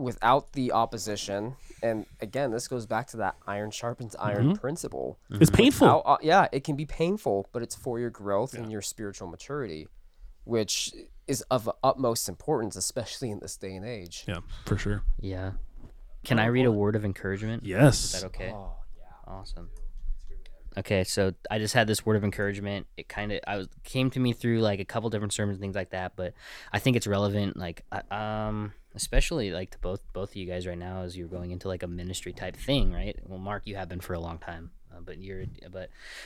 Without the opposition, and again, this goes back to that iron sharpens iron principle. Mm-hmm. It's painful. It can be painful, but it's for your growth and your spiritual maturity, which is of utmost importance, especially in this day and age. Yeah, for sure. Yeah. Can I read a word of encouragement? Yes. Is that okay? Oh, yeah. Awesome. Okay, so I just had this word of encouragement. It came to me through like a couple different sermons and things like that, but I think it's relevant, like, especially like to both of you guys right now as you're going into like a ministry type thing, right? Well, Mark, you have been for a long time,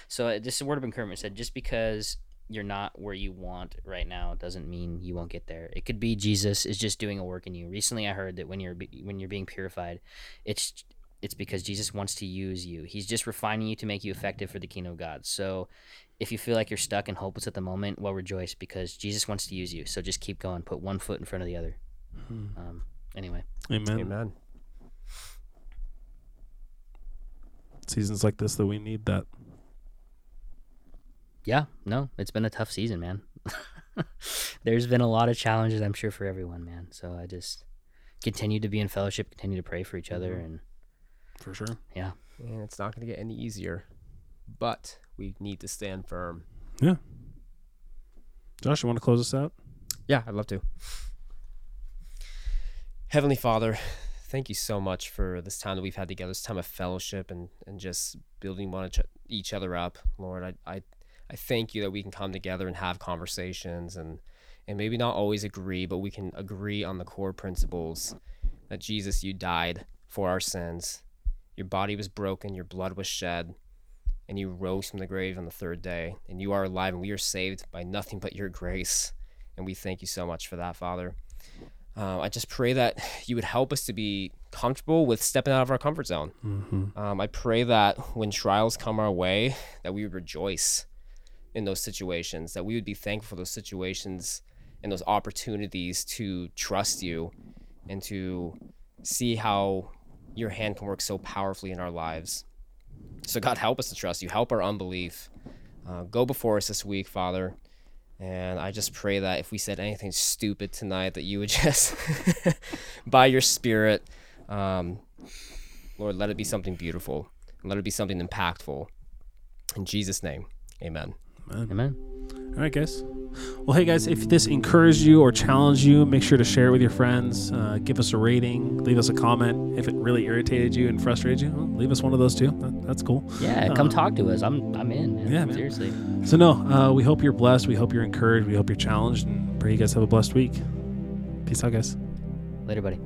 so this word of encouragement said, just because you're not where you want right now doesn't mean you won't get there. It could be Jesus is just doing a work in you. Recently, I heard that when you're being purified, it's because Jesus wants to use you. He's just refining you to make you effective for the kingdom of God. So if you feel like you're stuck and hopeless at the moment, well, rejoice because Jesus wants to use you. So just keep going. Put one foot in front of the other. Anyway. Amen. Seasons like this that we need that. Yeah. No, it's been a tough season, man. There's been a lot of challenges, I'm sure, for everyone, man. So I just continue to be in fellowship, continue to pray for each other and for sure. Yeah. And it's not going to get any easier, but we need to stand firm. Yeah. Josh, you want to close us out? Yeah, I'd love to. Heavenly Father, thank you so much for this time that we've had together, this time of fellowship and just building one each other up. Lord, I thank you that we can come together and have conversations and maybe not always agree, but we can agree on the core principles that Jesus, you died for our sins. Your body was broken, your blood was shed, and you rose from the grave on the third day. And you are alive, and we are saved by nothing but your grace. And we thank you so much for that, Father. I just pray that you would help us to be comfortable with stepping out of our comfort zone. Mm-hmm. I pray that when trials come our way, that we would rejoice in those situations, that we would be thankful for those situations and those opportunities to trust you and to see how your hand can work so powerfully in our lives. So God, help us to trust you. Help our unbelief. Go before us this week, Father. And I just pray that if we said anything stupid tonight, that you would just, by your Spirit, Lord, let it be something beautiful. Let it be something impactful. In Jesus' name, amen. Amen. All right, guys. Well, hey, guys, if this encouraged you or challenged you, make sure to share it with your friends. Give us a rating. Leave us a comment. If it really irritated you and frustrated you, well, leave us one of those too. That's cool. Yeah, come talk to us. I'm in. Man. Yeah, man. Seriously. So, no, we hope you're blessed. We hope you're encouraged. We hope you're challenged. And pray you guys have a blessed week. Peace out, guys. Later, buddy.